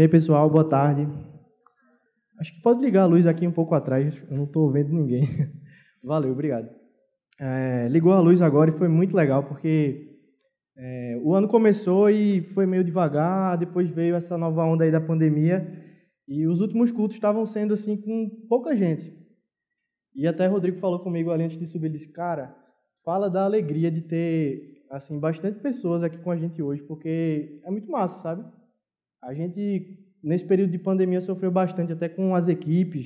E aí, pessoal, boa tarde. Acho que pode ligar a luz aqui um pouco atrás, eu não estou vendo ninguém. Valeu, obrigado. Ligou a luz agora e foi muito legal, porque o ano começou e foi meio devagar, depois veio essa nova onda aí da pandemia, e os últimos cultos estavam sendo assim com pouca gente. E até o Rodrigo falou comigo ali antes de subir, ele disse, cara, fala da alegria de ter assim bastante pessoas aqui com a gente hoje, porque é muito massa, sabe? A gente, nesse período de pandemia, sofreu bastante, até com as equipes.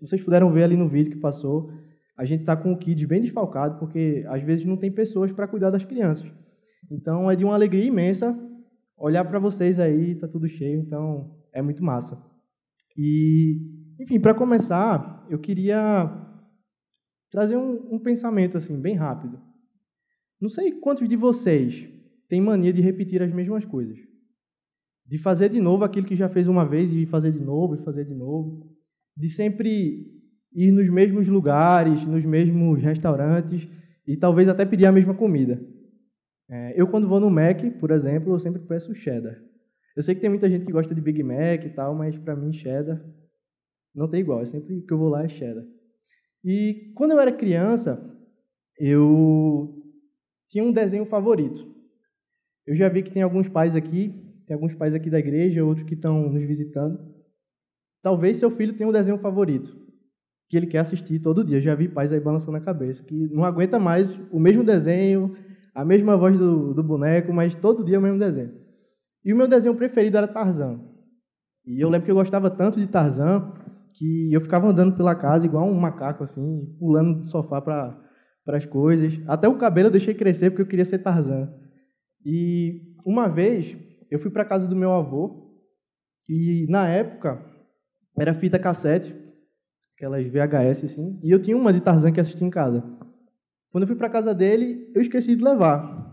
Vocês puderam ver ali no vídeo que passou, a gente está com o Kids bem desfalcado, porque às vezes não tem pessoas para cuidar das crianças. Então, é de uma alegria imensa olhar para vocês aí, está tudo cheio, então é muito massa. E, enfim, para começar, eu queria trazer um pensamento assim, bem rápido. Não sei quantos de vocês têm mania de repetir as mesmas coisas, de fazer de novo aquilo que já fez uma vez e fazer de novo e fazer de novo, de sempre ir nos mesmos lugares, nos mesmos restaurantes e talvez até pedir a mesma comida. Eu, quando vou no Mac, por exemplo, eu sempre peço cheddar. Eu sei que tem muita gente que gosta de Big Mac e tal, mas para mim cheddar não tem igual, sempre que eu vou lá é cheddar. E quando eu era criança, eu tinha um desenho favorito. Eu já vi que tem alguns pais aqui, tem alguns pais aqui da igreja, outros que estão nos visitando. Talvez seu filho tenha um desenho favorito, que ele quer assistir todo dia. Já vi pais aí balançando a cabeça, que não aguenta mais o mesmo desenho, a mesma voz do boneco, mas todo dia o mesmo desenho. E o meu desenho preferido era Tarzan. E eu lembro que eu gostava tanto de Tarzan, que eu ficava andando pela casa igual um macaco, assim, pulando do sofá para as coisas. Até o cabelo eu deixei crescer, porque eu queria ser Tarzan. E uma vez eu fui para a casa do meu avô e, na época, era fita cassete, aquelas VHS, assim, e eu tinha uma de Tarzan que assistia em casa. Quando eu fui para a casa dele, eu esqueci de levar.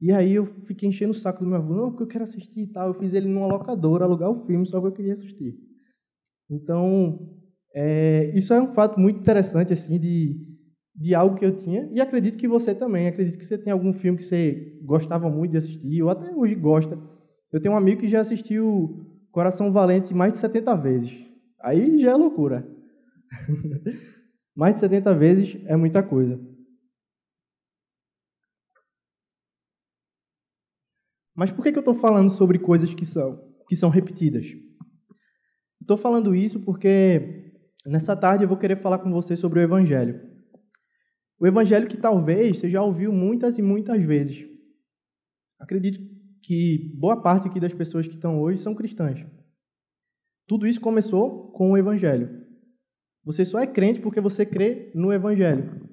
E aí eu fiquei enchendo o saco do meu avô, não, porque eu quero assistir e tal. Eu fiz ele numa locadora, alugar o filme, só que eu queria assistir. Então, isso é um fato muito interessante, assim, de algo que eu tinha, e acredito que você também, acredito que você tem algum filme que você gostava muito de assistir, ou até hoje gosta. Eu tenho um amigo que já assistiu Coração Valente mais de 70 vezes. Aí já é loucura. Mais de 70 vezes é muita coisa. Mas por que eu estou falando sobre coisas que são repetidas? Estou falando isso porque nessa tarde eu vou querer falar com você sobre o Evangelho. O Evangelho que talvez você já ouviu muitas e muitas vezes. Acredito que boa parte aqui das pessoas que estão hoje são cristãs. Tudo isso começou com o Evangelho. Você só é crente porque você crê no Evangelho.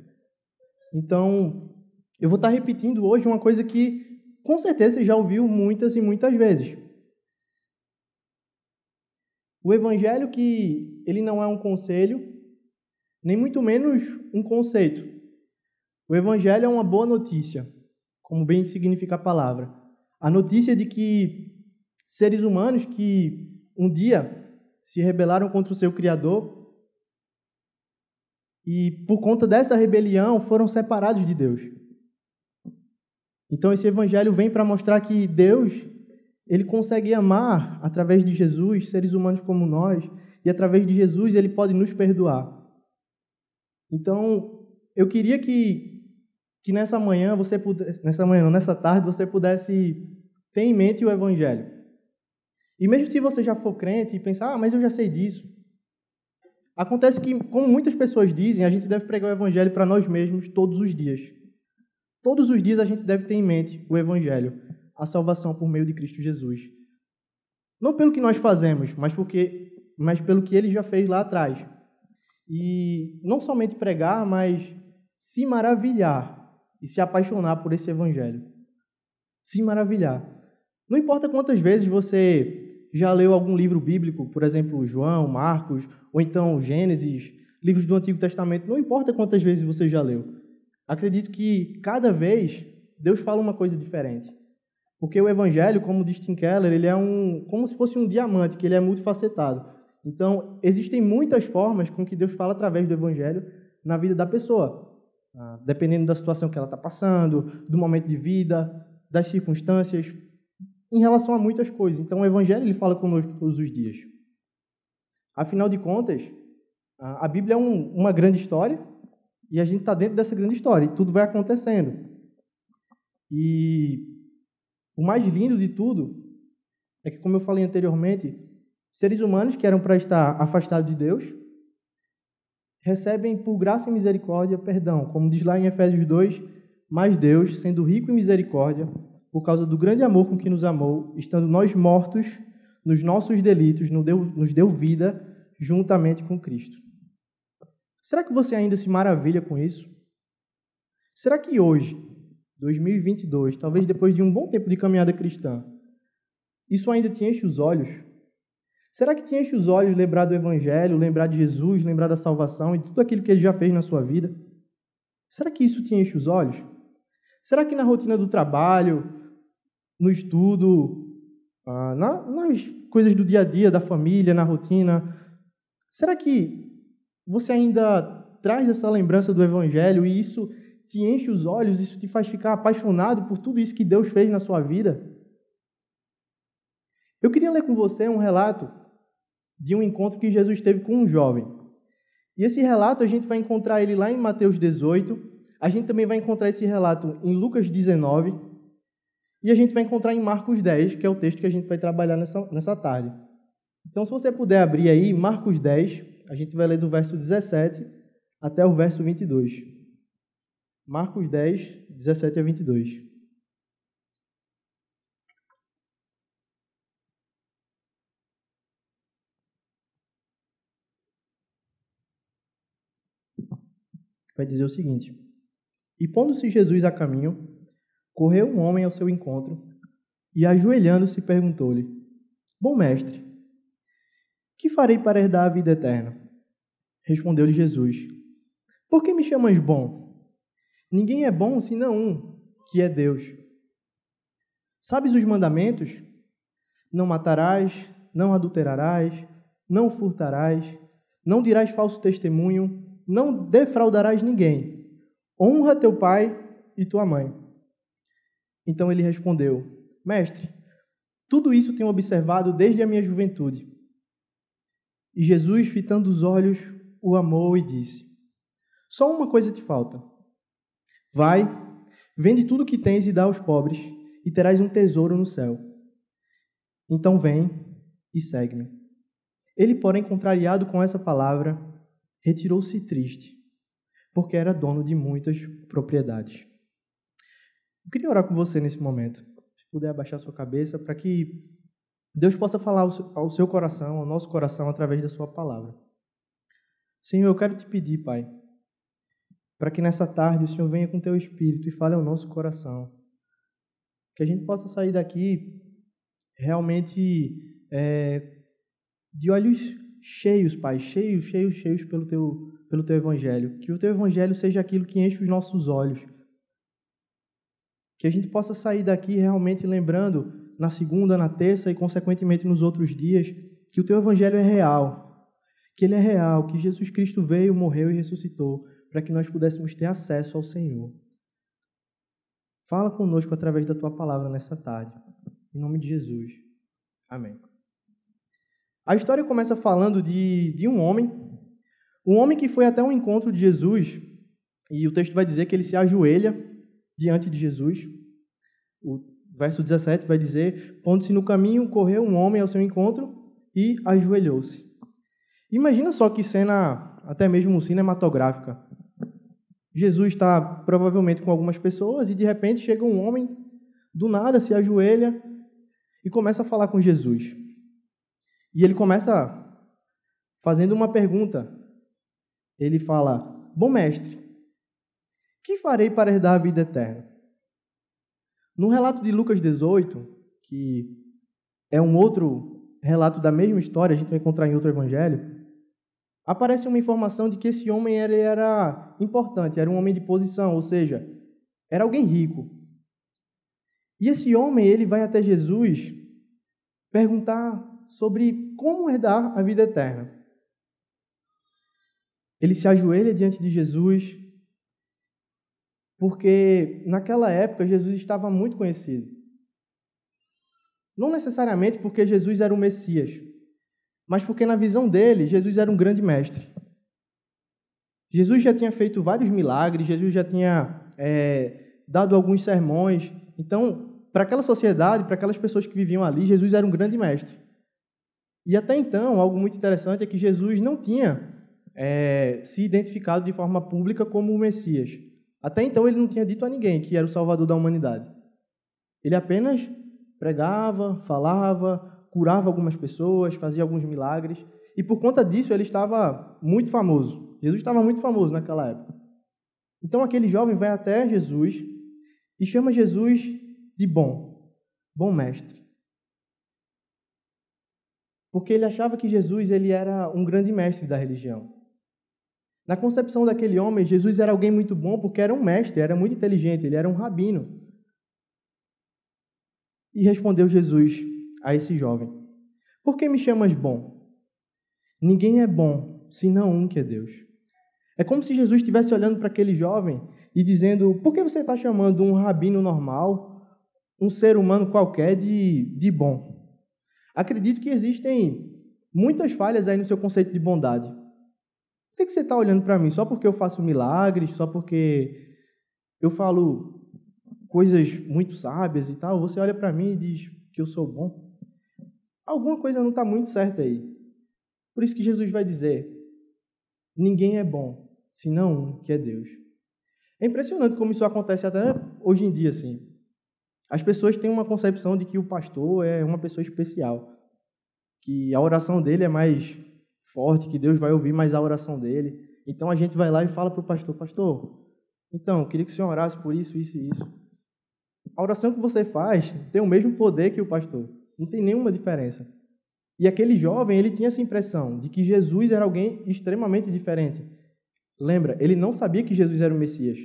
Então, eu vou estar repetindo hoje uma coisa que, com certeza, você já ouviu muitas e muitas vezes. O Evangelho que ele não é um conselho, nem muito menos um conceito. O Evangelho é uma boa notícia, como bem significa a palavra. A notícia de que seres humanos que um dia se rebelaram contra o seu Criador e, por conta dessa rebelião, foram separados de Deus. Então, esse Evangelho vem para mostrar que Deus, ele consegue amar, através de Jesus, seres humanos como nós, e, através de Jesus, ele pode nos perdoar. Então, eu queria que nessa manhã, você pudesse, nessa tarde, você pudesse ter em mente o Evangelho. E mesmo se você já for crente e pensar, mas eu já sei disso. Acontece que, como muitas pessoas dizem, a gente deve pregar o Evangelho para nós mesmos todos os dias. Todos os dias a gente deve ter em mente o Evangelho, a salvação por meio de Cristo Jesus. Não pelo que nós fazemos, mas pelo que Ele já fez lá atrás. E não somente pregar, mas se maravilhar e se apaixonar por esse Evangelho. Se maravilhar. Não importa quantas vezes você já leu algum livro bíblico, por exemplo, João, Marcos, ou então Gênesis, livros do Antigo Testamento, não importa quantas vezes você já leu. Acredito que cada vez Deus fala uma coisa diferente. Porque o Evangelho, como diz Tim Keller, ele é como se fosse um diamante, que ele é multifacetado. Então, existem muitas formas com que Deus fala através do Evangelho na vida da pessoa, dependendo da situação que ela está passando, do momento de vida, das circunstâncias. em relação a muitas coisas. Então, o Evangelho ele fala conosco todos os dias. Afinal de contas, a Bíblia é uma grande história e a gente está dentro dessa grande história e tudo vai acontecendo. E o mais lindo de tudo é que, como eu falei anteriormente, seres humanos que eram para estar afastados de Deus recebem, por graça e misericórdia, perdão. Como diz lá em Efésios 2, mas Deus, sendo rico em misericórdia, por causa do grande amor com que nos amou, estando nós mortos nos nossos delitos, nos deu vida juntamente com Cristo. Será que você ainda se maravilha com isso? Será que hoje, 2022, talvez depois de um bom tempo de caminhada cristã, isso ainda te enche os olhos? Será que te enche os olhos lembrar do Evangelho, lembrar de Jesus, lembrar da salvação e tudo aquilo que Ele já fez na sua vida? Será que isso te enche os olhos? Será que na rotina do trabalho, no estudo, nas coisas do dia a dia, da família, na rotina, será que você ainda traz essa lembrança do Evangelho e isso te enche os olhos, isso te faz ficar apaixonado por tudo isso que Deus fez na sua vida? Eu queria ler com você um relato de um encontro que Jesus teve com um jovem. E esse relato a gente vai encontrar ele lá em Mateus 18, a gente também vai encontrar esse relato em Lucas 19 e a gente vai encontrar em Marcos 10, que é o texto que a gente vai trabalhar nessa tarde. Então, se você puder abrir aí, Marcos 10, a gente vai ler do verso 17 até o verso 22. Marcos 10, 17 a 22. Vai dizer o seguinte: E pondo-se Jesus a caminho, correu um homem ao seu encontro e, ajoelhando-se, perguntou-lhe: Bom mestre, que farei para herdar a vida eterna? Respondeu-lhe Jesus: Por que me chamas bom? Ninguém é bom senão um, que é Deus. Sabes os mandamentos? Não matarás, não adulterarás, não furtarás, não dirás falso testemunho, não defraudarás ninguém. Honra teu pai e tua mãe. Então ele respondeu: Mestre, tudo isso tenho observado desde a minha juventude. E Jesus, fitando os olhos, o amou e disse: Só uma coisa te falta. Vai, vende tudo o que tens e dá aos pobres, e terás um tesouro no céu. Então vem e segue-me. Ele, porém, contrariado com essa palavra, retirou-se triste, porque era dono de muitas propriedades. Eu queria orar com você nesse momento. Se puder abaixar sua cabeça, para que Deus possa falar ao seu coração, ao nosso coração, através da sua palavra. Senhor, eu quero te pedir, Pai, para que nessa tarde o Senhor venha com teu Espírito e fale ao nosso coração. Que a gente possa sair daqui realmente de olhos cheios, Pai, cheios, cheios, cheios pelo Teu Evangelho, que o Teu Evangelho seja aquilo que enche os nossos olhos, que a gente possa sair daqui realmente lembrando, na segunda, na terça e, consequentemente, nos outros dias, que o Teu Evangelho é real, que Ele é real, que Jesus Cristo veio, morreu e ressuscitou, para que nós pudéssemos ter acesso ao Senhor. Fala conosco através da Tua Palavra nessa tarde, em nome de Jesus. Amém. A história começa falando de um homem, que foi até um encontro de Jesus, e o texto vai dizer que ele se ajoelha diante de Jesus. O verso 17 vai dizer: Pondo-se no caminho, correu um homem ao seu encontro e ajoelhou-se. Imagina só que cena, até mesmo cinematográfica. Jesus está provavelmente com algumas pessoas e de repente chega um homem, do nada se ajoelha e começa a falar com Jesus. E ele começa fazendo uma pergunta. Ele fala: Bom mestre, que farei para herdar a vida eterna? No relato de Lucas 18, que é um outro relato da mesma história, a gente vai encontrar em outro evangelho, aparece uma informação de que esse homem era importante, era um homem de posição, ou seja, era alguém rico. E esse homem ele vai até Jesus perguntar sobre como herdar a vida eterna. Ele se ajoelha diante de Jesus, porque naquela época Jesus estava muito conhecido. Não necessariamente porque Jesus era o Messias, mas porque na visão dele, Jesus era um grande mestre. Jesus já tinha feito vários milagres, Jesus já tinha dado alguns sermões. Então, para aquela sociedade, para aquelas pessoas que viviam ali, Jesus era um grande mestre. E até então, algo muito interessante é que Jesus não tinha se identificado de forma pública como o Messias. Até então, ele não tinha dito a ninguém que era o Salvador da humanidade. Ele apenas pregava, falava, curava algumas pessoas, fazia alguns milagres. E por conta disso, ele estava muito famoso. Jesus estava muito famoso naquela época. Então, aquele jovem vai até Jesus e chama Jesus de bom mestre. Porque ele achava que Jesus ele era um grande mestre da religião. Na concepção daquele homem, Jesus era alguém muito bom porque era um mestre, era muito inteligente, ele era um rabino. E respondeu Jesus a esse jovem: por que me chamas bom? Ninguém é bom, senão um que é Deus. É como se Jesus estivesse olhando para aquele jovem e dizendo: por que você está chamando um rabino normal, um ser humano qualquer, de bom? Acredito que existem muitas falhas aí no seu conceito de bondade. Por que você está olhando para mim? Só porque eu faço milagres, só porque eu falo coisas muito sábias e tal, você olha para mim e diz que eu sou bom? Alguma coisa não está muito certa aí. Por isso que Jesus vai dizer: ninguém é bom, senão um que é Deus. É impressionante como isso acontece até hoje em dia, assim. As pessoas têm uma concepção de que o pastor é uma pessoa especial, que a oração dele é mais forte, que Deus vai ouvir mais a oração dele. Então, a gente vai lá e fala para o pastor: pastor, então, eu queria que o senhor orasse por isso, isso e isso. A oração que você faz tem o mesmo poder que o pastor. Não tem nenhuma diferença. E aquele jovem, ele tinha essa impressão de que Jesus era alguém extremamente diferente. Lembra, ele não sabia que Jesus era o Messias.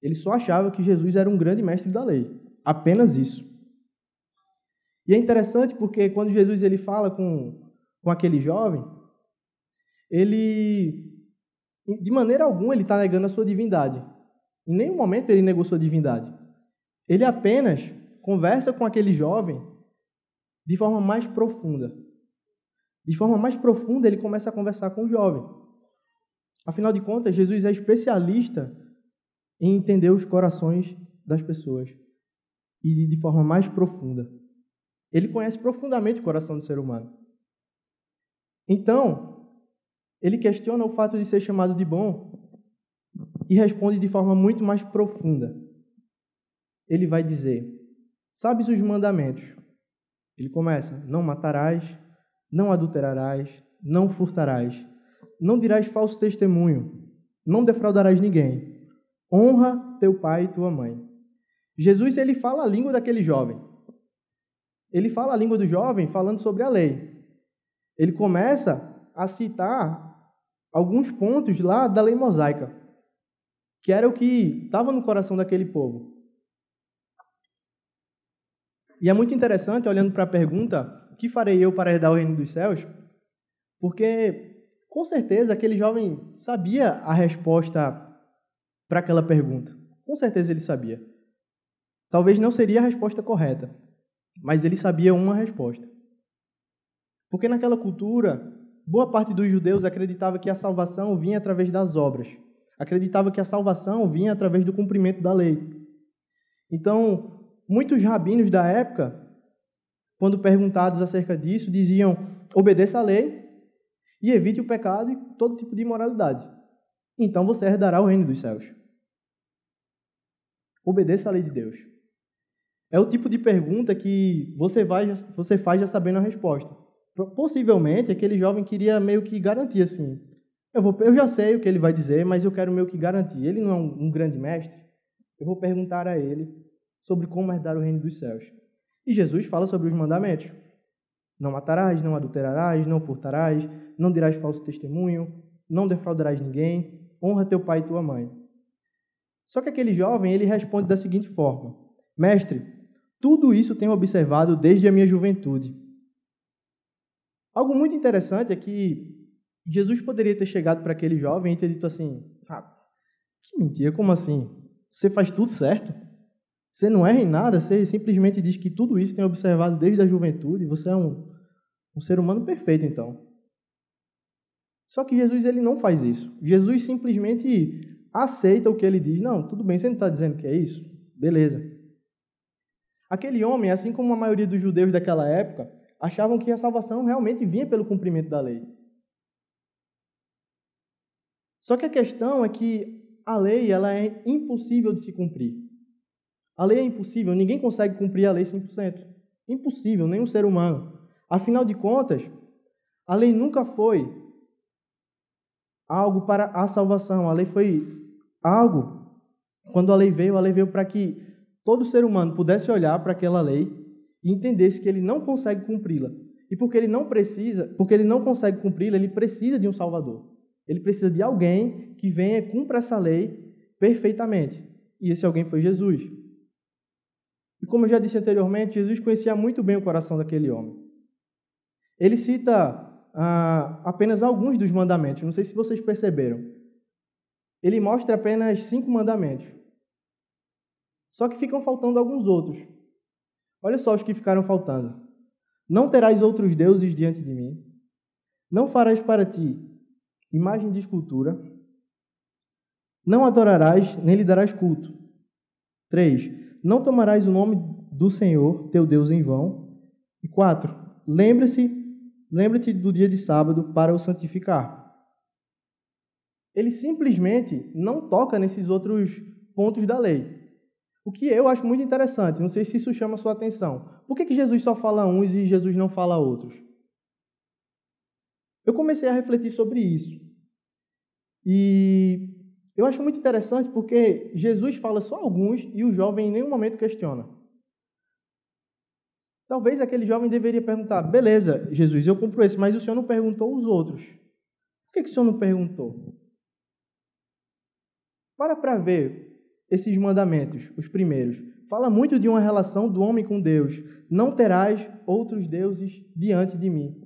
Ele só achava que Jesus era um grande mestre da lei. Apenas isso. E é interessante porque quando Jesus ele fala com aquele jovem, ele, de maneira alguma, ele está negando a sua divindade. Em nenhum momento ele negou sua divindade. Ele apenas conversa com aquele jovem de forma mais profunda. De forma mais profunda, ele começa a conversar com o jovem. Afinal de contas, Jesus é especialista em entender os corações das pessoas. E de forma mais profunda. Ele conhece profundamente o coração do ser humano. Então, ele questiona o fato de ser chamado de bom e responde de forma muito mais profunda. Ele vai dizer: sabes os mandamentos? Ele começa: não matarás, não adulterarás, não furtarás, não dirás falso testemunho, não defraudarás ninguém, honra teu pai e tua mãe. Jesus, ele fala a língua daquele jovem. Ele fala a língua do jovem falando sobre a lei. Ele começa a citar alguns pontos lá da lei mosaica, que era o que estava no coração daquele povo. E é muito interessante, olhando para a pergunta: o que farei eu para herdar o reino dos céus? Porque, com certeza, aquele jovem sabia a resposta para aquela pergunta. Com certeza ele sabia. Talvez não seria a resposta correta, mas ele sabia uma resposta. Porque naquela cultura, boa parte dos judeus acreditava que a salvação vinha através das obras. Acreditava que a salvação vinha através do cumprimento da lei. Então, muitos rabinos da época, quando perguntados acerca disso, diziam: obedeça à lei e evite o pecado e todo tipo de imoralidade. Então você herdará o reino dos céus. Obedeça à lei de Deus. É o tipo de pergunta que você faz já sabendo a resposta. Possivelmente, aquele jovem queria meio que garantir assim: eu já sei o que ele vai dizer, mas eu quero meio que garantir. Ele não é um grande mestre? Eu vou perguntar a ele sobre como herdar o reino dos céus. E Jesus fala sobre os mandamentos. Não matarás, não adulterarás, não furtarás, não dirás falso testemunho, não defraudarás ninguém, honra teu pai e tua mãe. Só que aquele jovem, ele responde da seguinte forma: mestre, tudo isso tenho observado desde a minha juventude. Algo muito interessante é que Jesus poderia ter chegado para aquele jovem e ter dito assim: ah, que mentira, como assim? Você faz tudo certo? Você não erra em nada, você simplesmente diz que tudo isso tem observado desde a juventude, você é um ser humano perfeito, então. Só que Jesus ele não faz isso. Jesus simplesmente aceita o que ele diz. Não, tudo bem, você não está dizendo que é isso? Beleza. Aquele homem, assim como a maioria dos judeus daquela época, achavam que a salvação realmente vinha pelo cumprimento da lei. Só que a questão é que a lei ela é impossível de se cumprir. A lei é impossível, ninguém consegue cumprir a lei 100%. Impossível, nenhum ser humano. Afinal de contas, a lei nunca foi algo para a salvação. A lei foi algo, quando a lei veio para que todo ser humano pudesse olhar para aquela lei e entendesse que ele não consegue cumpri-la. E porque ele não consegue cumpri-la, ele precisa de um Salvador. Ele precisa de alguém que venha e cumpra essa lei perfeitamente. E esse alguém foi Jesus. E como eu já disse anteriormente, Jesus conhecia muito bem o coração daquele homem. Ele cita apenas alguns dos mandamentos. Não sei se vocês perceberam. Ele mostra apenas 5 mandamentos. Só que ficam faltando alguns outros. Olha só os que ficaram faltando. Não terás outros deuses diante de mim. Não farás para ti imagem de escultura. Não adorarás, nem lhe darás culto. 3. Não tomarás o nome do Senhor, teu Deus, em vão. E 4. Lembra-te do dia de sábado para o santificar. Ele simplesmente não toca nesses outros pontos da lei. O que eu acho muito interessante, não sei se isso chama a sua atenção. Por que Jesus só fala uns e Jesus não fala outros? Eu comecei a refletir sobre isso. E eu acho muito interessante porque Jesus fala só alguns e o jovem em nenhum momento questiona. Talvez aquele jovem deveria perguntar, beleza, Jesus, eu compro esse, mas o Senhor não perguntou os outros. Por que o Senhor não perguntou? Para ver. Esses mandamentos, os primeiros, fala muito de uma relação do homem com Deus. Não terás outros deuses diante de mim.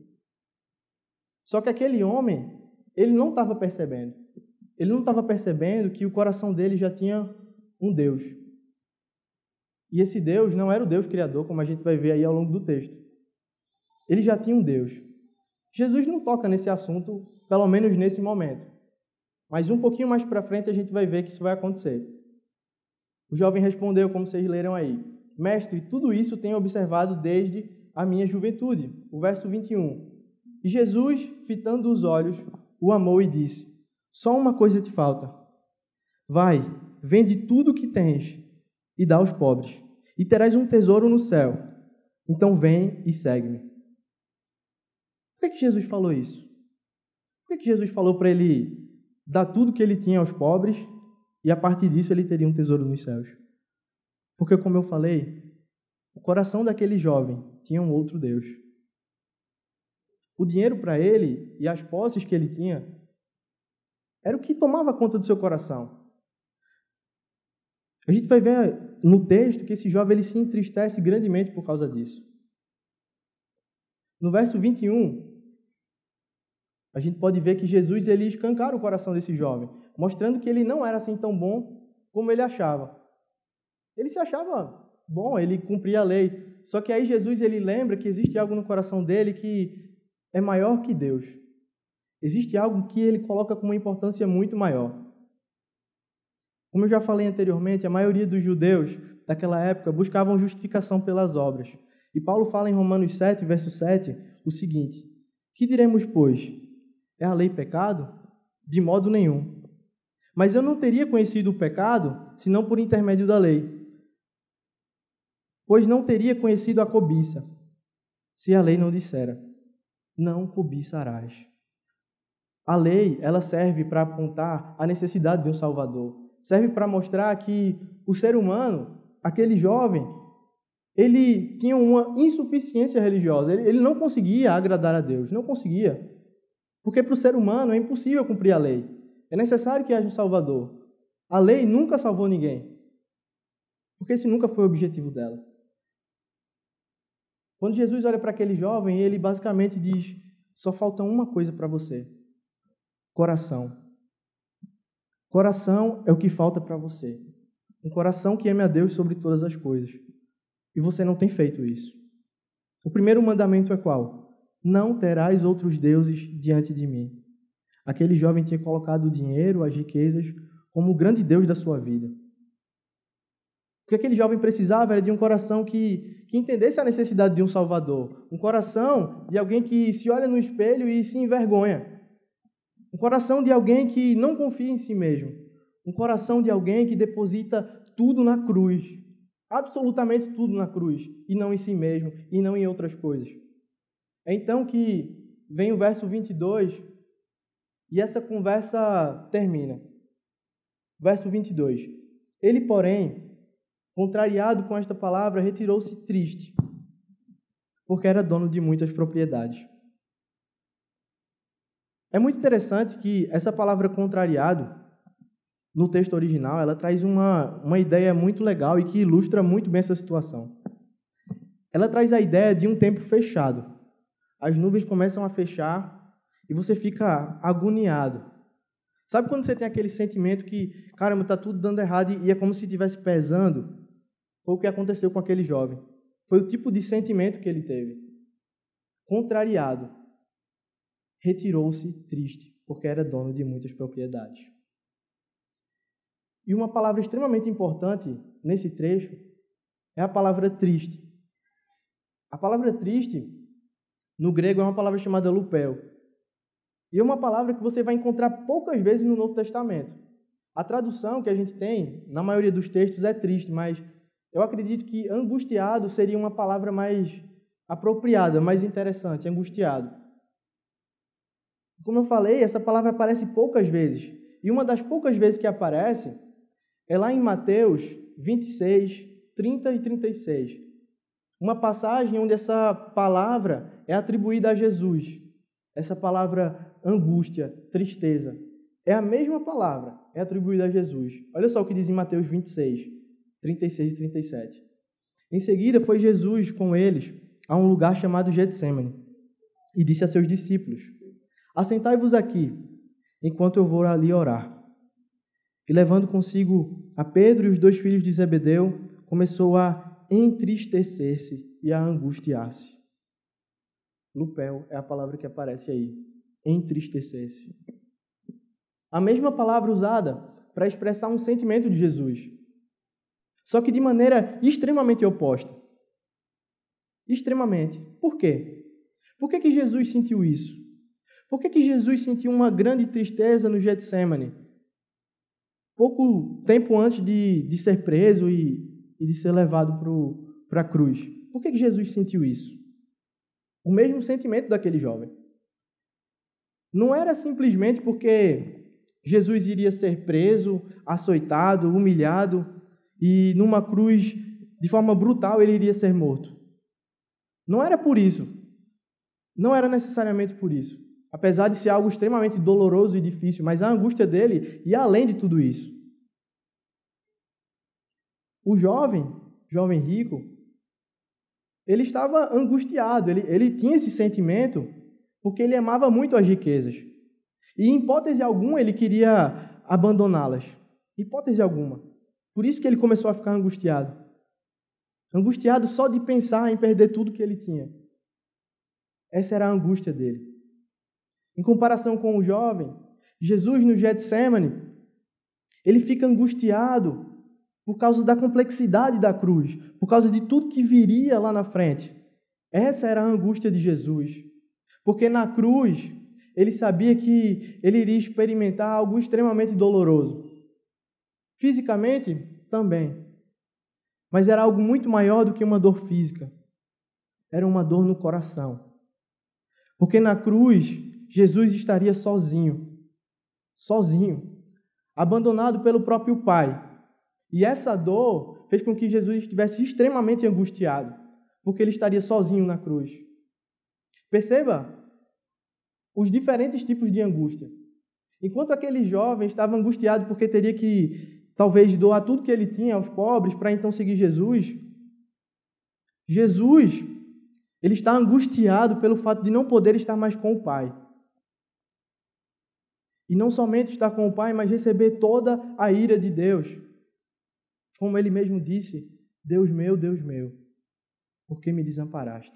Só que aquele homem, ele não estava percebendo. Ele não estava percebendo que o coração dele já tinha um Deus. E esse Deus não era o Deus criador, como a gente vai ver aí ao longo do texto. Ele já tinha um Deus. Jesus não toca nesse assunto, pelo menos nesse momento. Mas um pouquinho mais para frente a gente vai ver que isso vai acontecer. O jovem respondeu, como vocês leram aí, Mestre, tudo isso tenho observado desde a minha juventude. O verso 21. E Jesus, fitando os olhos, o amou e disse, Só uma coisa te falta. Vai, vende tudo o que tens e dá aos pobres, e terás um tesouro no céu. Então vem e segue-me. Por que Jesus falou isso? Por que Jesus falou para ele dar tudo que ele tinha aos pobres e a partir disso ele teria um tesouro nos céus? Porque, como eu falei, o coração daquele jovem tinha um outro Deus. O dinheiro para ele e as posses que ele tinha era o que tomava conta do seu coração. A gente vai ver no texto que esse jovem ele se entristece grandemente por causa disso. No verso 21, a gente pode ver que Jesus ele escancara o coração desse jovem, mostrando que ele não era assim tão bom como ele achava. Ele se achava bom, ele cumpria a lei. Só que aí Jesus ele lembra que existe algo no coração dele que é maior que Deus. Existe algo que ele coloca com uma importância muito maior. Como eu já falei anteriormente, a maioria dos judeus daquela época buscavam justificação pelas obras. E Paulo fala em Romanos 7, verso 7, o seguinte, Que diremos, pois? É a lei pecado? De modo nenhum. Mas eu não teria conhecido o pecado, senão por intermédio da lei. Pois não teria conhecido a cobiça, se a lei não dissera, não cobiçarás. A lei, ela serve para apontar a necessidade de um Salvador. Serve para mostrar que o ser humano, aquele jovem, ele tinha uma insuficiência religiosa. Ele não conseguia agradar a Deus, não conseguia. Porque para o ser humano é impossível cumprir a lei. É necessário que haja um Salvador. A lei nunca salvou ninguém, porque esse nunca foi o objetivo dela. Quando Jesus olha para aquele jovem, ele basicamente diz, só falta uma coisa para você, coração. Coração é o que falta para você. Um coração que ame a Deus sobre todas as coisas. E você não tem feito isso. O primeiro mandamento é qual? Não terás outros deuses diante de mim. Aquele jovem tinha colocado o dinheiro, as riquezas, como o grande Deus da sua vida. O que aquele jovem precisava era de um coração que entendesse a necessidade de um Salvador. Um coração de alguém que se olha no espelho e se envergonha. Um coração de alguém que não confia em si mesmo. Um coração de alguém que deposita tudo na cruz, absolutamente tudo na cruz, e não em si mesmo, e não em outras coisas. É então que vem o verso 22, e essa conversa termina. Verso 22. Ele, porém, contrariado com esta palavra, retirou-se triste, porque era dono de muitas propriedades. É muito interessante que essa palavra contrariado, no texto original, ela traz uma ideia muito legal e que ilustra muito bem essa situação. Ela traz a ideia de um tempo fechado. As nuvens começam a fechar e você fica agoniado. Sabe quando você tem aquele sentimento que, caramba, está tudo dando errado e é como se estivesse pesando? Foi o que aconteceu com aquele jovem. Foi o tipo de sentimento que ele teve. Contrariado, retirou-se triste, porque era dono de muitas propriedades. E uma palavra extremamente importante nesse trecho é a palavra triste. A palavra triste, no grego, é uma palavra chamada lupel. E é uma palavra que você vai encontrar poucas vezes no Novo Testamento. A tradução que a gente tem, na maioria dos textos, é triste, mas eu acredito que angustiado seria uma palavra mais apropriada, mais interessante, angustiado. Como eu falei, essa palavra aparece poucas vezes. E uma das poucas vezes que aparece é lá em Mateus 26, 30 e 36. Uma passagem onde essa palavra é atribuída a Jesus. Essa palavra angústia, tristeza. É a mesma palavra, é atribuída a Jesus. Olha só o que diz em Mateus 26, 36 e 37. Em seguida foi Jesus com eles a um lugar chamado Getsemane e disse a seus discípulos: assentai-vos aqui, enquanto eu vou ali orar. E levando consigo a Pedro e os dois filhos de Zebedeu, começou a entristecer-se e a angustiar-se. Lupel é a palavra que aparece aí, entristecer-se. A mesma palavra usada para expressar um sentimento de Jesus, só que de maneira extremamente oposta. Extremamente. Por quê? Por que Jesus sentiu isso? Por que Jesus sentiu uma grande tristeza no Getsemane? Pouco tempo antes de ser preso e de ser levado para a cruz. Por que Jesus sentiu isso? O mesmo sentimento daquele jovem. Não era simplesmente porque Jesus iria ser preso, açoitado, humilhado e numa cruz, de forma brutal, ele iria ser morto. Não era por isso. Não era necessariamente por isso. Apesar de ser algo extremamente doloroso e difícil, mas a angústia dele ia além de tudo isso. O jovem rico, ele estava angustiado, ele tinha esse sentimento porque ele amava muito as riquezas. E em hipótese alguma ele queria abandoná-las. Hipótese alguma. Por isso que ele começou a ficar angustiado. Angustiado só de pensar em perder tudo que ele tinha. Essa era a angústia dele. Em comparação com o jovem, Jesus no Getsemane, ele fica angustiado por causa da complexidade da cruz, por causa de tudo que viria lá na frente. Essa era a angústia de Jesus. Porque na cruz, ele sabia que ele iria experimentar algo extremamente doloroso. Fisicamente, também. Mas era algo muito maior do que uma dor física. Era uma dor no coração. Porque na cruz, Jesus estaria sozinho, abandonado pelo próprio Pai. E essa dor fez com que Jesus estivesse extremamente angustiado, porque ele estaria sozinho na cruz. Perceba os diferentes tipos de angústia. Enquanto aquele jovem estava angustiado porque teria que, talvez, doar tudo que ele tinha aos pobres para então seguir Jesus, ele está angustiado pelo fato de não poder estar mais com o Pai. E não somente estar com o Pai, mas receber toda a ira de Deus. Como ele mesmo disse, Deus meu, por que me desamparaste?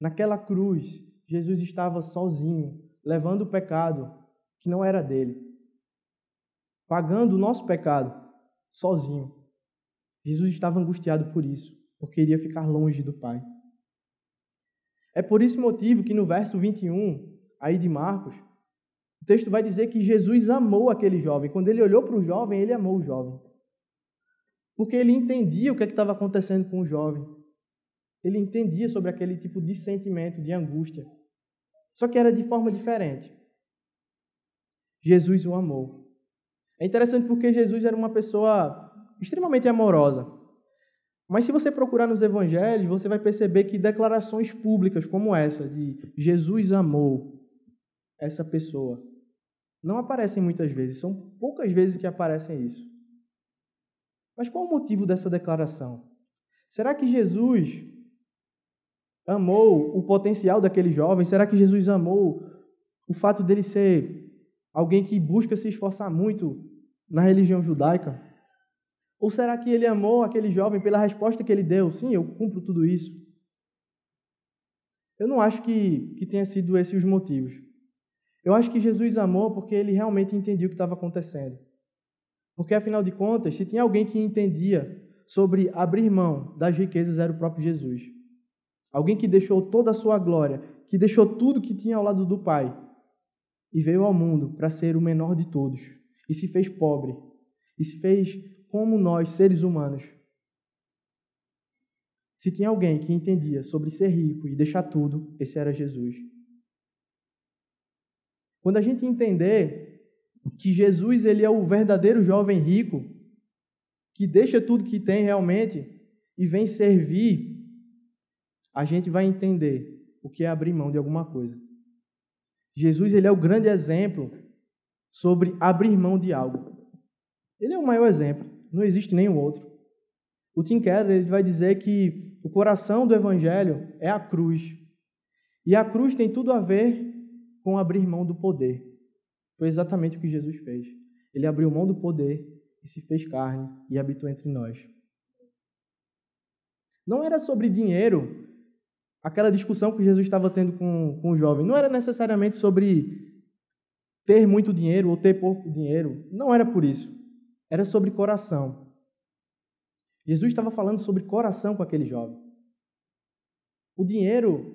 Naquela cruz, Jesus estava sozinho, levando o pecado que não era dele, pagando o nosso pecado sozinho. Jesus estava angustiado por isso, porque iria ficar longe do Pai. É por esse motivo que no verso 21, aí de Marcos, o texto vai dizer que Jesus amou aquele jovem. Quando ele olhou para o jovem, ele amou o jovem. Porque ele entendia o que estava acontecendo com o jovem. Ele entendia sobre aquele tipo de sentimento, de angústia. Só que era de forma diferente. Jesus o amou. É interessante porque Jesus era uma pessoa extremamente amorosa. Mas se você procurar nos evangelhos, você vai perceber que declarações públicas como essa, de Jesus amou essa pessoa, não aparecem muitas vezes. São poucas vezes que aparecem isso. Mas qual o motivo dessa declaração? Será que Jesus amou o potencial daquele jovem? Será que Jesus amou o fato dele ser alguém que busca se esforçar muito na religião judaica? Ou será que ele amou aquele jovem pela resposta que ele deu? Sim, eu cumpro tudo isso. Eu não acho que tenha sido esses os motivos. Eu acho que Jesus amou porque ele realmente entendia o que estava acontecendo. Porque, afinal de contas, se tinha alguém que entendia sobre abrir mão das riquezas, era o próprio Jesus. Alguém que deixou toda a sua glória, que deixou tudo que tinha ao lado do Pai e veio ao mundo para ser o menor de todos e se fez pobre e se fez como nós, seres humanos. Se tinha alguém que entendia sobre ser rico e deixar tudo, esse era Jesus. Quando a gente entender que Jesus ele é o verdadeiro jovem rico, que deixa tudo que tem realmente e vem servir, a gente vai entender o que é abrir mão de alguma coisa. Jesus ele é o grande exemplo sobre abrir mão de algo. Ele é o maior exemplo, não existe nenhum outro. O Tim Keller ele vai dizer que o coração do Evangelho é a cruz. E a cruz tem tudo a ver com abrir mão do poder. Foi exatamente o que Jesus fez. Ele abriu mão do poder e se fez carne e habitou entre nós. Não era sobre dinheiro, aquela discussão que Jesus estava tendo com o jovem. Não era necessariamente sobre ter muito dinheiro ou ter pouco dinheiro. Não era por isso. Era sobre coração. Jesus estava falando sobre coração com aquele jovem. O dinheiro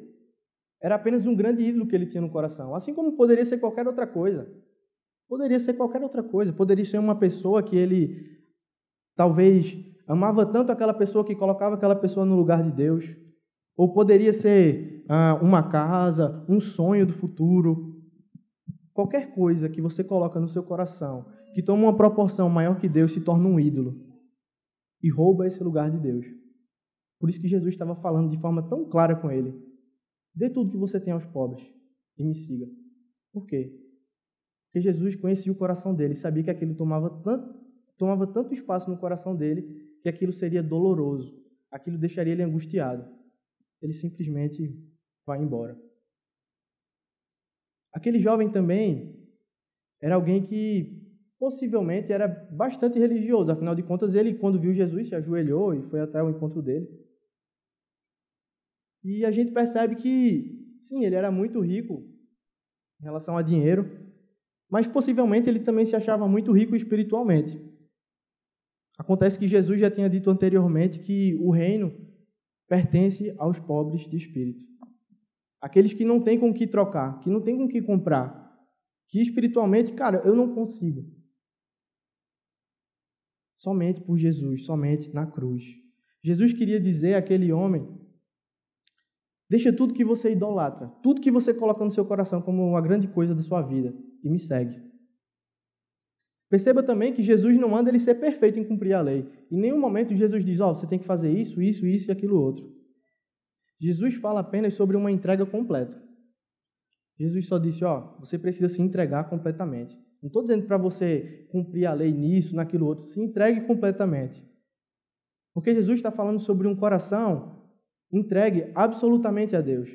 era apenas um grande ídolo que ele tinha no coração, assim como poderia ser qualquer outra coisa. Poderia ser qualquer outra coisa. Poderia ser uma pessoa que ele, talvez, amava tanto aquela pessoa que colocava aquela pessoa no lugar de Deus. Ou poderia ser uma casa, um sonho do futuro. Qualquer coisa que você coloca no seu coração, que toma uma proporção maior que Deus, se torna um ídolo e rouba esse lugar de Deus. Por isso que Jesus estava falando de forma tão clara com ele. Dê tudo que você tem aos pobres e me siga. Por quê? Porque Jesus conhecia o coração dele, sabia que aquilo tomava tanto espaço no coração dele que aquilo seria doloroso, aquilo deixaria ele angustiado. Ele simplesmente vai embora. Aquele jovem também era alguém que possivelmente era bastante religioso. Afinal de contas, ele, quando viu Jesus, se ajoelhou e foi até o encontro dele. E a gente percebe que, sim, ele era muito rico em relação a dinheiro, mas possivelmente ele também se achava muito rico espiritualmente. Acontece que Jesus já tinha dito anteriormente que o reino pertence aos pobres de espírito. Aqueles que não têm com o que trocar, que não têm com o que comprar, que espiritualmente, cara, eu não consigo. Somente por Jesus, somente na cruz. Jesus queria dizer àquele homem: deixa tudo que você idolatra, tudo que você coloca no seu coração como uma grande coisa da sua vida e me segue. Perceba também que Jesus não manda ele ser perfeito em cumprir a lei. Em nenhum momento Jesus diz, você tem que fazer isso, isso, isso e aquilo outro. Jesus fala apenas sobre uma entrega completa. Jesus só disse, você precisa se entregar completamente. Não estou dizendo para você cumprir a lei nisso, naquilo outro. Se entregue completamente. Porque Jesus está falando sobre um coração entregue absolutamente a Deus.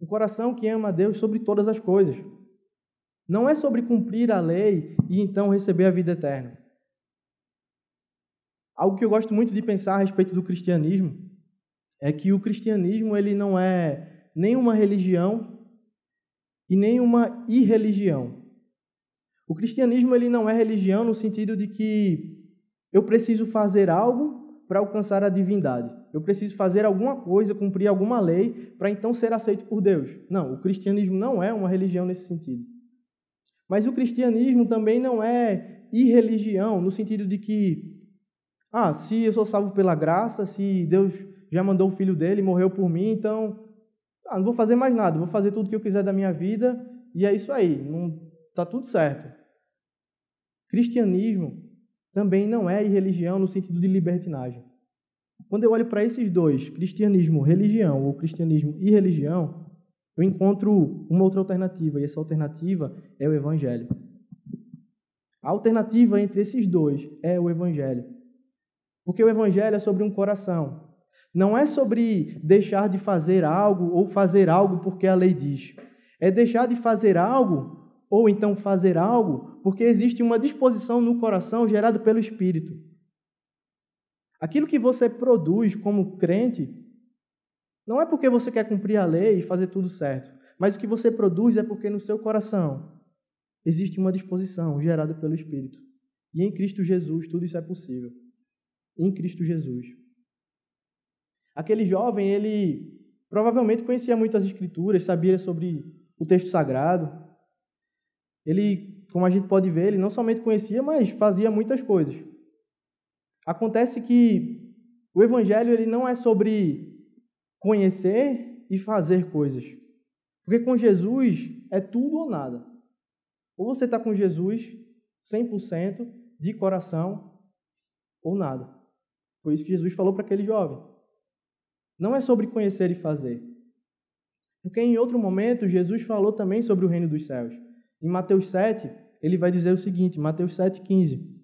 Um coração que ama a Deus sobre todas as coisas. Não é sobre cumprir a lei e então receber a vida eterna. Algo que eu gosto muito de pensar a respeito do cristianismo é que o cristianismo ele não é nenhuma religião e nenhuma irreligião. O cristianismo ele não é religião no sentido de que eu preciso fazer algo para alcançar a divindade. Eu preciso fazer alguma coisa, cumprir alguma lei para então ser aceito por Deus. Não, o cristianismo não é uma religião nesse sentido. Mas o cristianismo também não é irreligião no sentido de que se eu sou salvo pela graça, se Deus já mandou o filho dele, morreu por mim, então não vou fazer mais nada, vou fazer tudo o que eu quiser da minha vida e é isso aí, está tudo certo. Cristianismo também não é irreligião no sentido de libertinagem. Quando eu olho para esses dois, cristianismo, religião ou cristianismo e religião, eu encontro uma outra alternativa, e essa alternativa é o Evangelho. A alternativa entre esses dois é o Evangelho. Porque o Evangelho é sobre um coração. Não é sobre deixar de fazer algo ou fazer algo porque a lei diz. É deixar de fazer algo ou então fazer algo porque existe uma disposição no coração gerada pelo Espírito. Aquilo que você produz como crente não é porque você quer cumprir a lei e fazer tudo certo, mas o que você produz é porque no seu coração existe uma disposição gerada pelo Espírito. E em Cristo Jesus tudo isso é possível. Em Cristo Jesus. Aquele jovem, ele provavelmente conhecia muitas escrituras, sabia sobre o texto sagrado. Ele, como a gente pode ver, ele não somente conhecia, mas fazia muitas coisas. Acontece que o Evangelho ele não é sobre conhecer e fazer coisas. Porque com Jesus é tudo ou nada. Ou você está com Jesus 100% de coração ou nada. Foi isso que Jesus falou para aquele jovem. Não é sobre conhecer e fazer. Porque em outro momento, Jesus falou também sobre o reino dos céus. Em Mateus 7, ele vai dizer o seguinte, Mateus 7,15.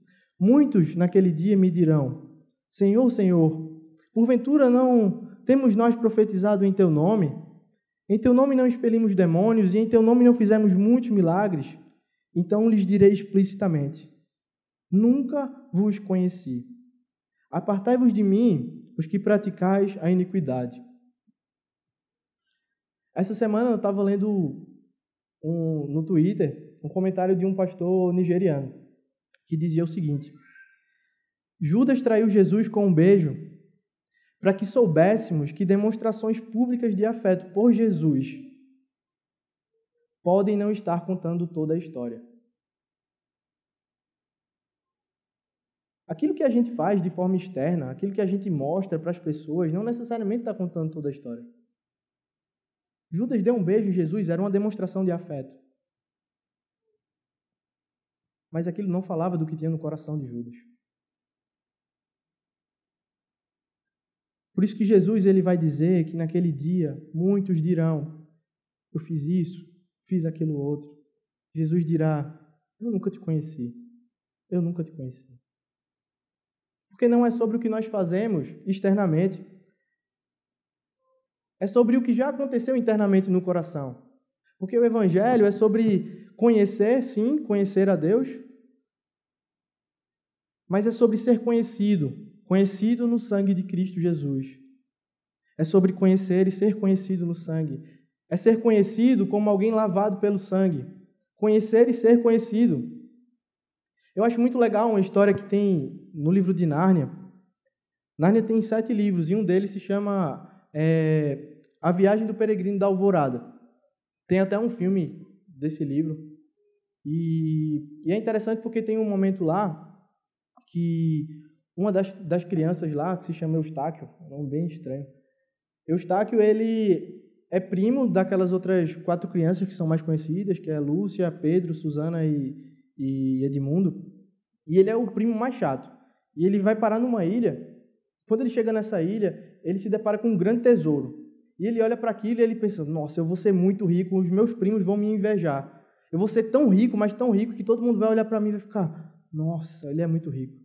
Muitos naquele dia me dirão, Senhor, Senhor, porventura não temos nós profetizado em Teu nome? Em Teu nome não expelimos demônios e em Teu nome não fizemos muitos milagres? Então lhes direi explicitamente, nunca vos conheci. Apartai-vos de mim, os que praticais a iniquidade. Essa semana eu estava lendo no Twitter um comentário de um pastor nigeriano que dizia o seguinte: Judas traiu Jesus com um beijo para que soubéssemos que demonstrações públicas de afeto por Jesus podem não estar contando toda a história. Aquilo que a gente faz de forma externa, aquilo que a gente mostra para as pessoas, não necessariamente está contando toda a história. Judas deu um beijo em Jesus, era uma demonstração de afeto. Mas aquilo não falava do que tinha no coração de Judas. Por isso que Jesus ele vai dizer que naquele dia muitos dirão, eu fiz isso, fiz aquilo outro. Jesus dirá, eu nunca te conheci, eu nunca te conheci. Porque não é sobre o que nós fazemos externamente. É sobre o que já aconteceu internamente no coração. Porque o Evangelho é sobre conhecer, sim, conhecer a Deus, mas é sobre ser conhecido no sangue de Cristo Jesus. É sobre conhecer e ser conhecido no sangue. É ser conhecido como alguém lavado pelo sangue. Conhecer e ser conhecido. Eu acho muito legal uma história que tem no livro de Nárnia. Nárnia tem 7 livros e um deles se chama A Viagem do Peregrino da Alvorada. Tem até um filme desse livro. E é interessante porque tem um momento lá que uma das crianças lá, que se chama Eustáquio, é um nome bem estranho. Eustáquio, ele é primo daquelas outras 4 crianças que são mais conhecidas, que é Lúcia, Pedro, Suzana e Edmundo, e ele é o primo mais chato. E ele vai parar numa ilha. Quando ele chega nessa ilha, ele se depara com um grande tesouro. E ele olha para aquilo e ele pensa, nossa, eu vou ser muito rico, os meus primos vão me invejar. Eu vou ser tão rico, mas tão rico, que todo mundo vai olhar para mim e vai ficar, nossa, ele é muito rico.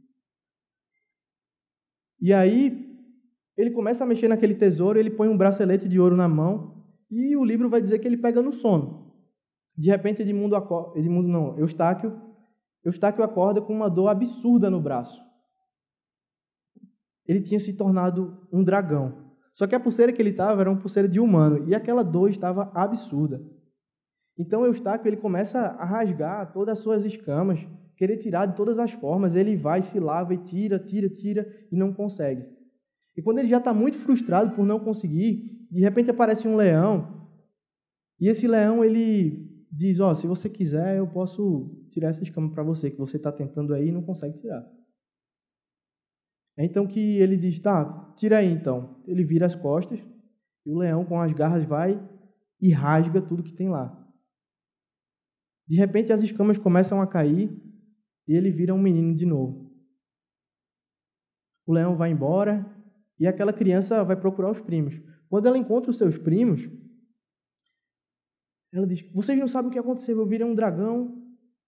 E aí, ele começa a mexer naquele tesouro, ele põe um bracelete de ouro na mão, e o livro vai dizer que ele pega no sono. De repente, Eustáquio acorda com uma dor absurda no braço. ele tinha se tornado um dragão. Só que a pulseira que ele estava era uma pulseira de humano, e aquela dor estava absurda. Então, Eustáquio ele começa a rasgar todas as suas escamas, querer tirar de todas as formas. Ele vai, se lava e tira, e não consegue. E quando ele já está muito frustrado por não conseguir, de repente aparece um leão, e esse leão ele diz, ó, se você quiser, eu posso tirar essa escama para você, que você está tentando aí e não consegue tirar. É então que ele diz, tá, tira aí então. Ele vira as costas, e o leão com as garras vai e rasga tudo que tem lá. De repente, as escamas começam a cair e ele vira um menino de novo. O leão vai embora e aquela criança vai procurar os primos. Quando ela encontra os seus primos, ela diz, vocês não sabem o que aconteceu, eu virei um dragão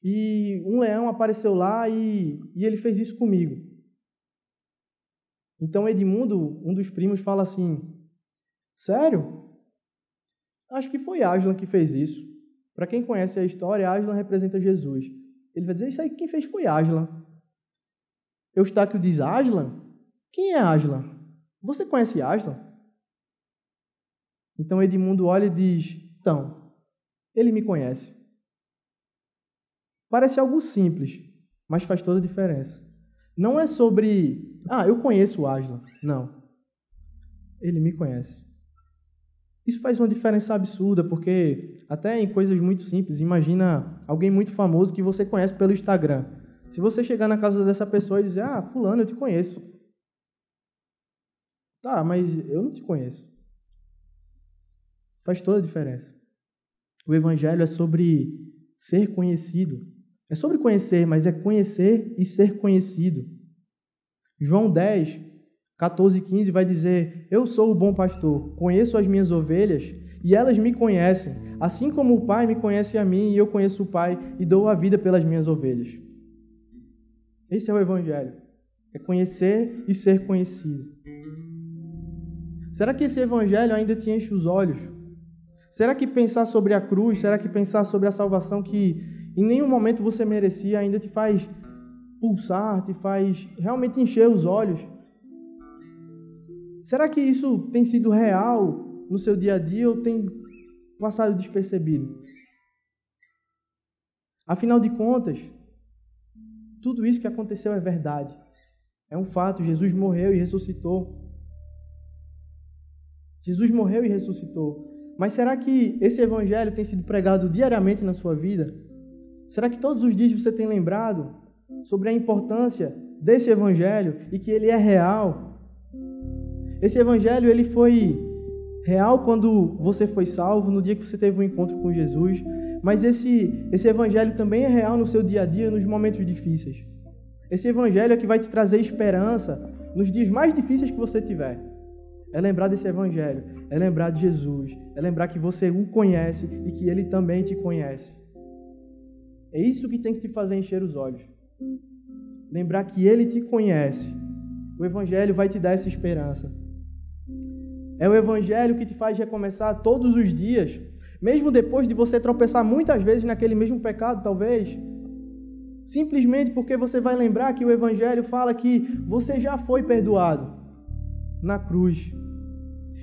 e um leão apareceu lá e ele fez isso comigo. Então, Edmundo, um dos primos, fala assim, sério? Acho que foi Aslan que fez isso. Para quem conhece a história, Aslan representa Jesus. Ele vai dizer, isso aí quem fez foi Aslan. Eustáquio diz, Aslan? Quem é Aslan? Você conhece Aslan? Então Edmundo olha e diz, então, ele me conhece. Parece algo simples, mas faz toda a diferença. Não é sobre, ah, eu conheço o Aslan. Não. Ele me conhece. Isso faz uma diferença absurda, porque até em coisas muito simples, imagina alguém muito famoso que você conhece pelo Instagram. Se você chegar na casa dessa pessoa e dizer, ah, fulano, eu te conheço. Tá, mas eu não te conheço. Faz toda a diferença. O Evangelho é sobre ser conhecido. É sobre conhecer, mas é conhecer e ser conhecido. João 10, 14 e 15 vai dizer, eu sou o bom pastor, conheço as minhas ovelhas e elas me conhecem, assim como o Pai me conhece a mim e eu conheço o Pai e dou a vida pelas minhas ovelhas. Esse é o Evangelho, é conhecer e ser conhecido. Será que esse Evangelho ainda te enche os olhos? Será que pensar sobre a cruz, será que pensar sobre a salvação que em nenhum momento você merecia ainda te faz pulsar, te faz realmente encher os olhos? Será que isso tem sido real no seu dia a dia ou tem passado despercebido? Afinal de contas, tudo isso que aconteceu é verdade. É um fato, Jesus morreu e ressuscitou. Jesus morreu e ressuscitou. Mas será que esse Evangelho tem sido pregado diariamente na sua vida? Será que todos os dias você tem lembrado sobre a importância desse Evangelho e que ele é real? Esse Evangelho ele foi real quando você foi salvo, no dia que você teve um encontro com Jesus, mas esse Evangelho também é real no seu dia a dia, nos momentos difíceis. Esse Evangelho é que vai te trazer esperança nos dias mais difíceis que você tiver. É lembrar desse Evangelho, é lembrar de Jesus, é lembrar que você o conhece e que ele também te conhece. É isso que tem que te fazer encher os olhos. Lembrar que ele te conhece. O Evangelho vai te dar essa esperança. É o Evangelho que te faz recomeçar todos os dias, mesmo depois de você tropeçar muitas vezes naquele mesmo pecado, talvez. Simplesmente porque você vai lembrar que o Evangelho fala que você já foi perdoado na cruz.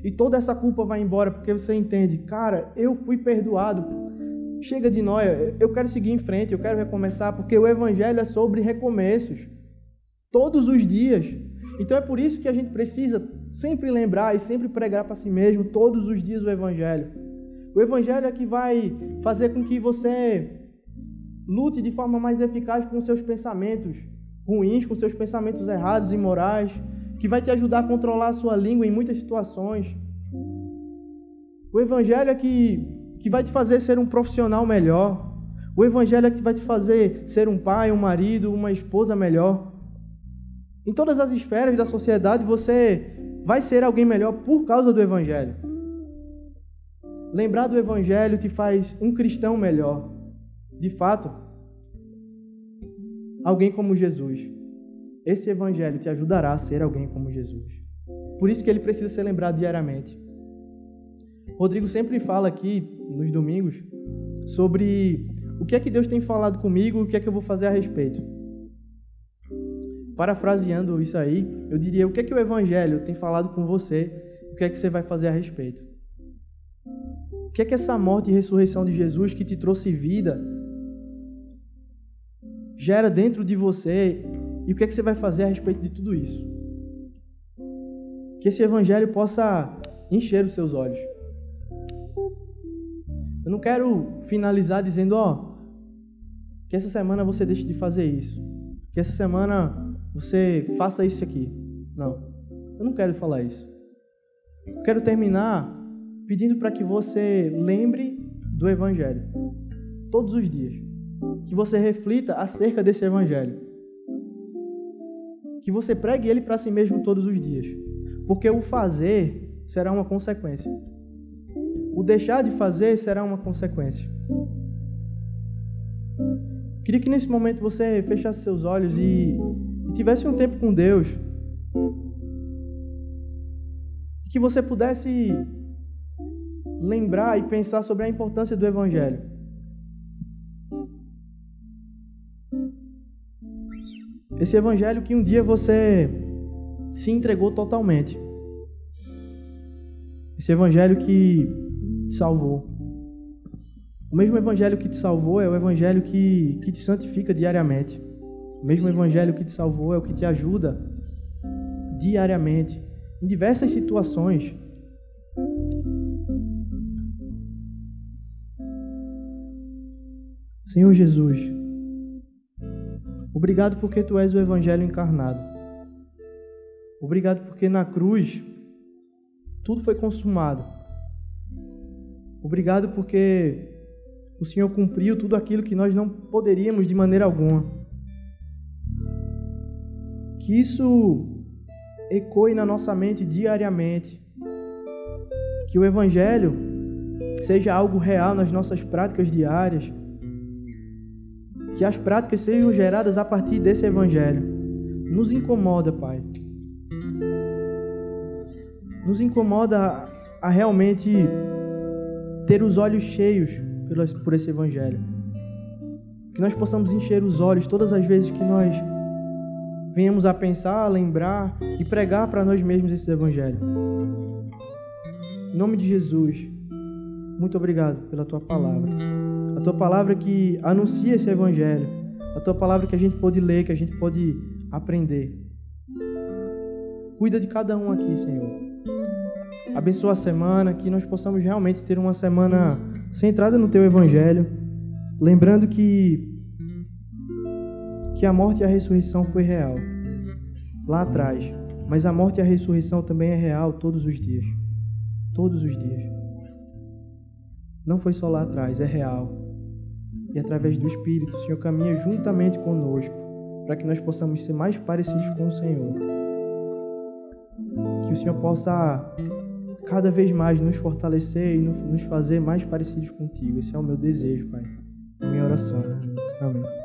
E toda essa culpa vai embora porque você entende, cara, eu fui perdoado. Chega de nóia, eu quero seguir em frente, eu quero recomeçar, porque o Evangelho é sobre recomeços. Todos os dias. Então é por isso que a gente precisa sempre lembrar e sempre pregar para si mesmo todos os dias o Evangelho. O Evangelho é que vai fazer com que você lute de forma mais eficaz com seus pensamentos ruins, com seus pensamentos errados e imorais, que vai te ajudar a controlar a sua língua em muitas situações. O Evangelho é que vai te fazer ser um profissional melhor. O Evangelho é que vai te fazer ser um pai, um marido, uma esposa melhor. Em todas as esferas da sociedade, você vai ser alguém melhor por causa do Evangelho. Lembrar do Evangelho te faz um cristão melhor. De fato, alguém como Jesus. Esse Evangelho te ajudará a ser alguém como Jesus. Por isso que ele precisa ser lembrado diariamente. Rodrigo sempre fala aqui, nos domingos, sobre o que é que Deus tem falado comigo e o que é que eu vou fazer a respeito. Parafraseando isso aí, eu diria: o que é que o Evangelho tem falado com você? O que é que você vai fazer a respeito? O que é que essa morte e ressurreição de Jesus, que te trouxe vida, gera dentro de você? E o que é que você vai fazer a respeito de tudo isso? Que esse Evangelho possa encher os seus olhos. Eu não quero finalizar dizendo: ó, que essa semana você deixe de fazer isso, que essa semana você faça isso aqui. Não, eu não quero falar isso. Eu quero terminar pedindo para que você lembre do Evangelho todos os dias, que você reflita acerca desse Evangelho, que você pregue ele para si mesmo todos os dias, porque o fazer será uma consequência. O deixar de fazer será uma consequência. Queria que nesse momento você fechasse seus olhos e tivesse um tempo com Deus. E que você pudesse lembrar e pensar sobre a importância do Evangelho. Esse Evangelho que um dia você se entregou totalmente. Esse Evangelho que te salvou. O mesmo Evangelho que te salvou é o Evangelho que te santifica diariamente. O mesmo Evangelho que te salvou é o que te ajuda diariamente, em diversas situações. Senhor Jesus, obrigado porque Tu és o Evangelho encarnado. Obrigado porque na cruz tudo foi consumado. Obrigado porque o Senhor cumpriu tudo aquilo que nós não poderíamos de maneira alguma. Que isso ecoe na nossa mente diariamente. Que o Evangelho seja algo real nas nossas práticas diárias. Que as práticas sejam geradas a partir desse Evangelho. Nos incomoda, Pai. Nos incomoda a realmente ter os olhos cheios por esse Evangelho. Que nós possamos encher os olhos todas as vezes que nós venhamos a pensar, a lembrar e pregar para nós mesmos esse Evangelho. Em nome de Jesus, muito obrigado pela Tua Palavra. A Tua Palavra que anuncia esse Evangelho. A Tua Palavra que a gente pode ler, que a gente pode aprender. Cuida de cada um aqui, Senhor. Abençoa a semana, que nós possamos realmente ter uma semana centrada no Teu Evangelho, lembrando que a morte e a ressurreição foi real, lá atrás, mas a morte e a ressurreição também é real todos os dias. Todos os dias. Não foi só lá atrás, é real. E através do Espírito, o Senhor caminha juntamente conosco, para que nós possamos ser mais parecidos com o Senhor. Que o Senhor possa cada vez mais nos fortalecer e nos fazer mais parecidos contigo. Esse é o meu desejo, Pai. A minha oração. Amém.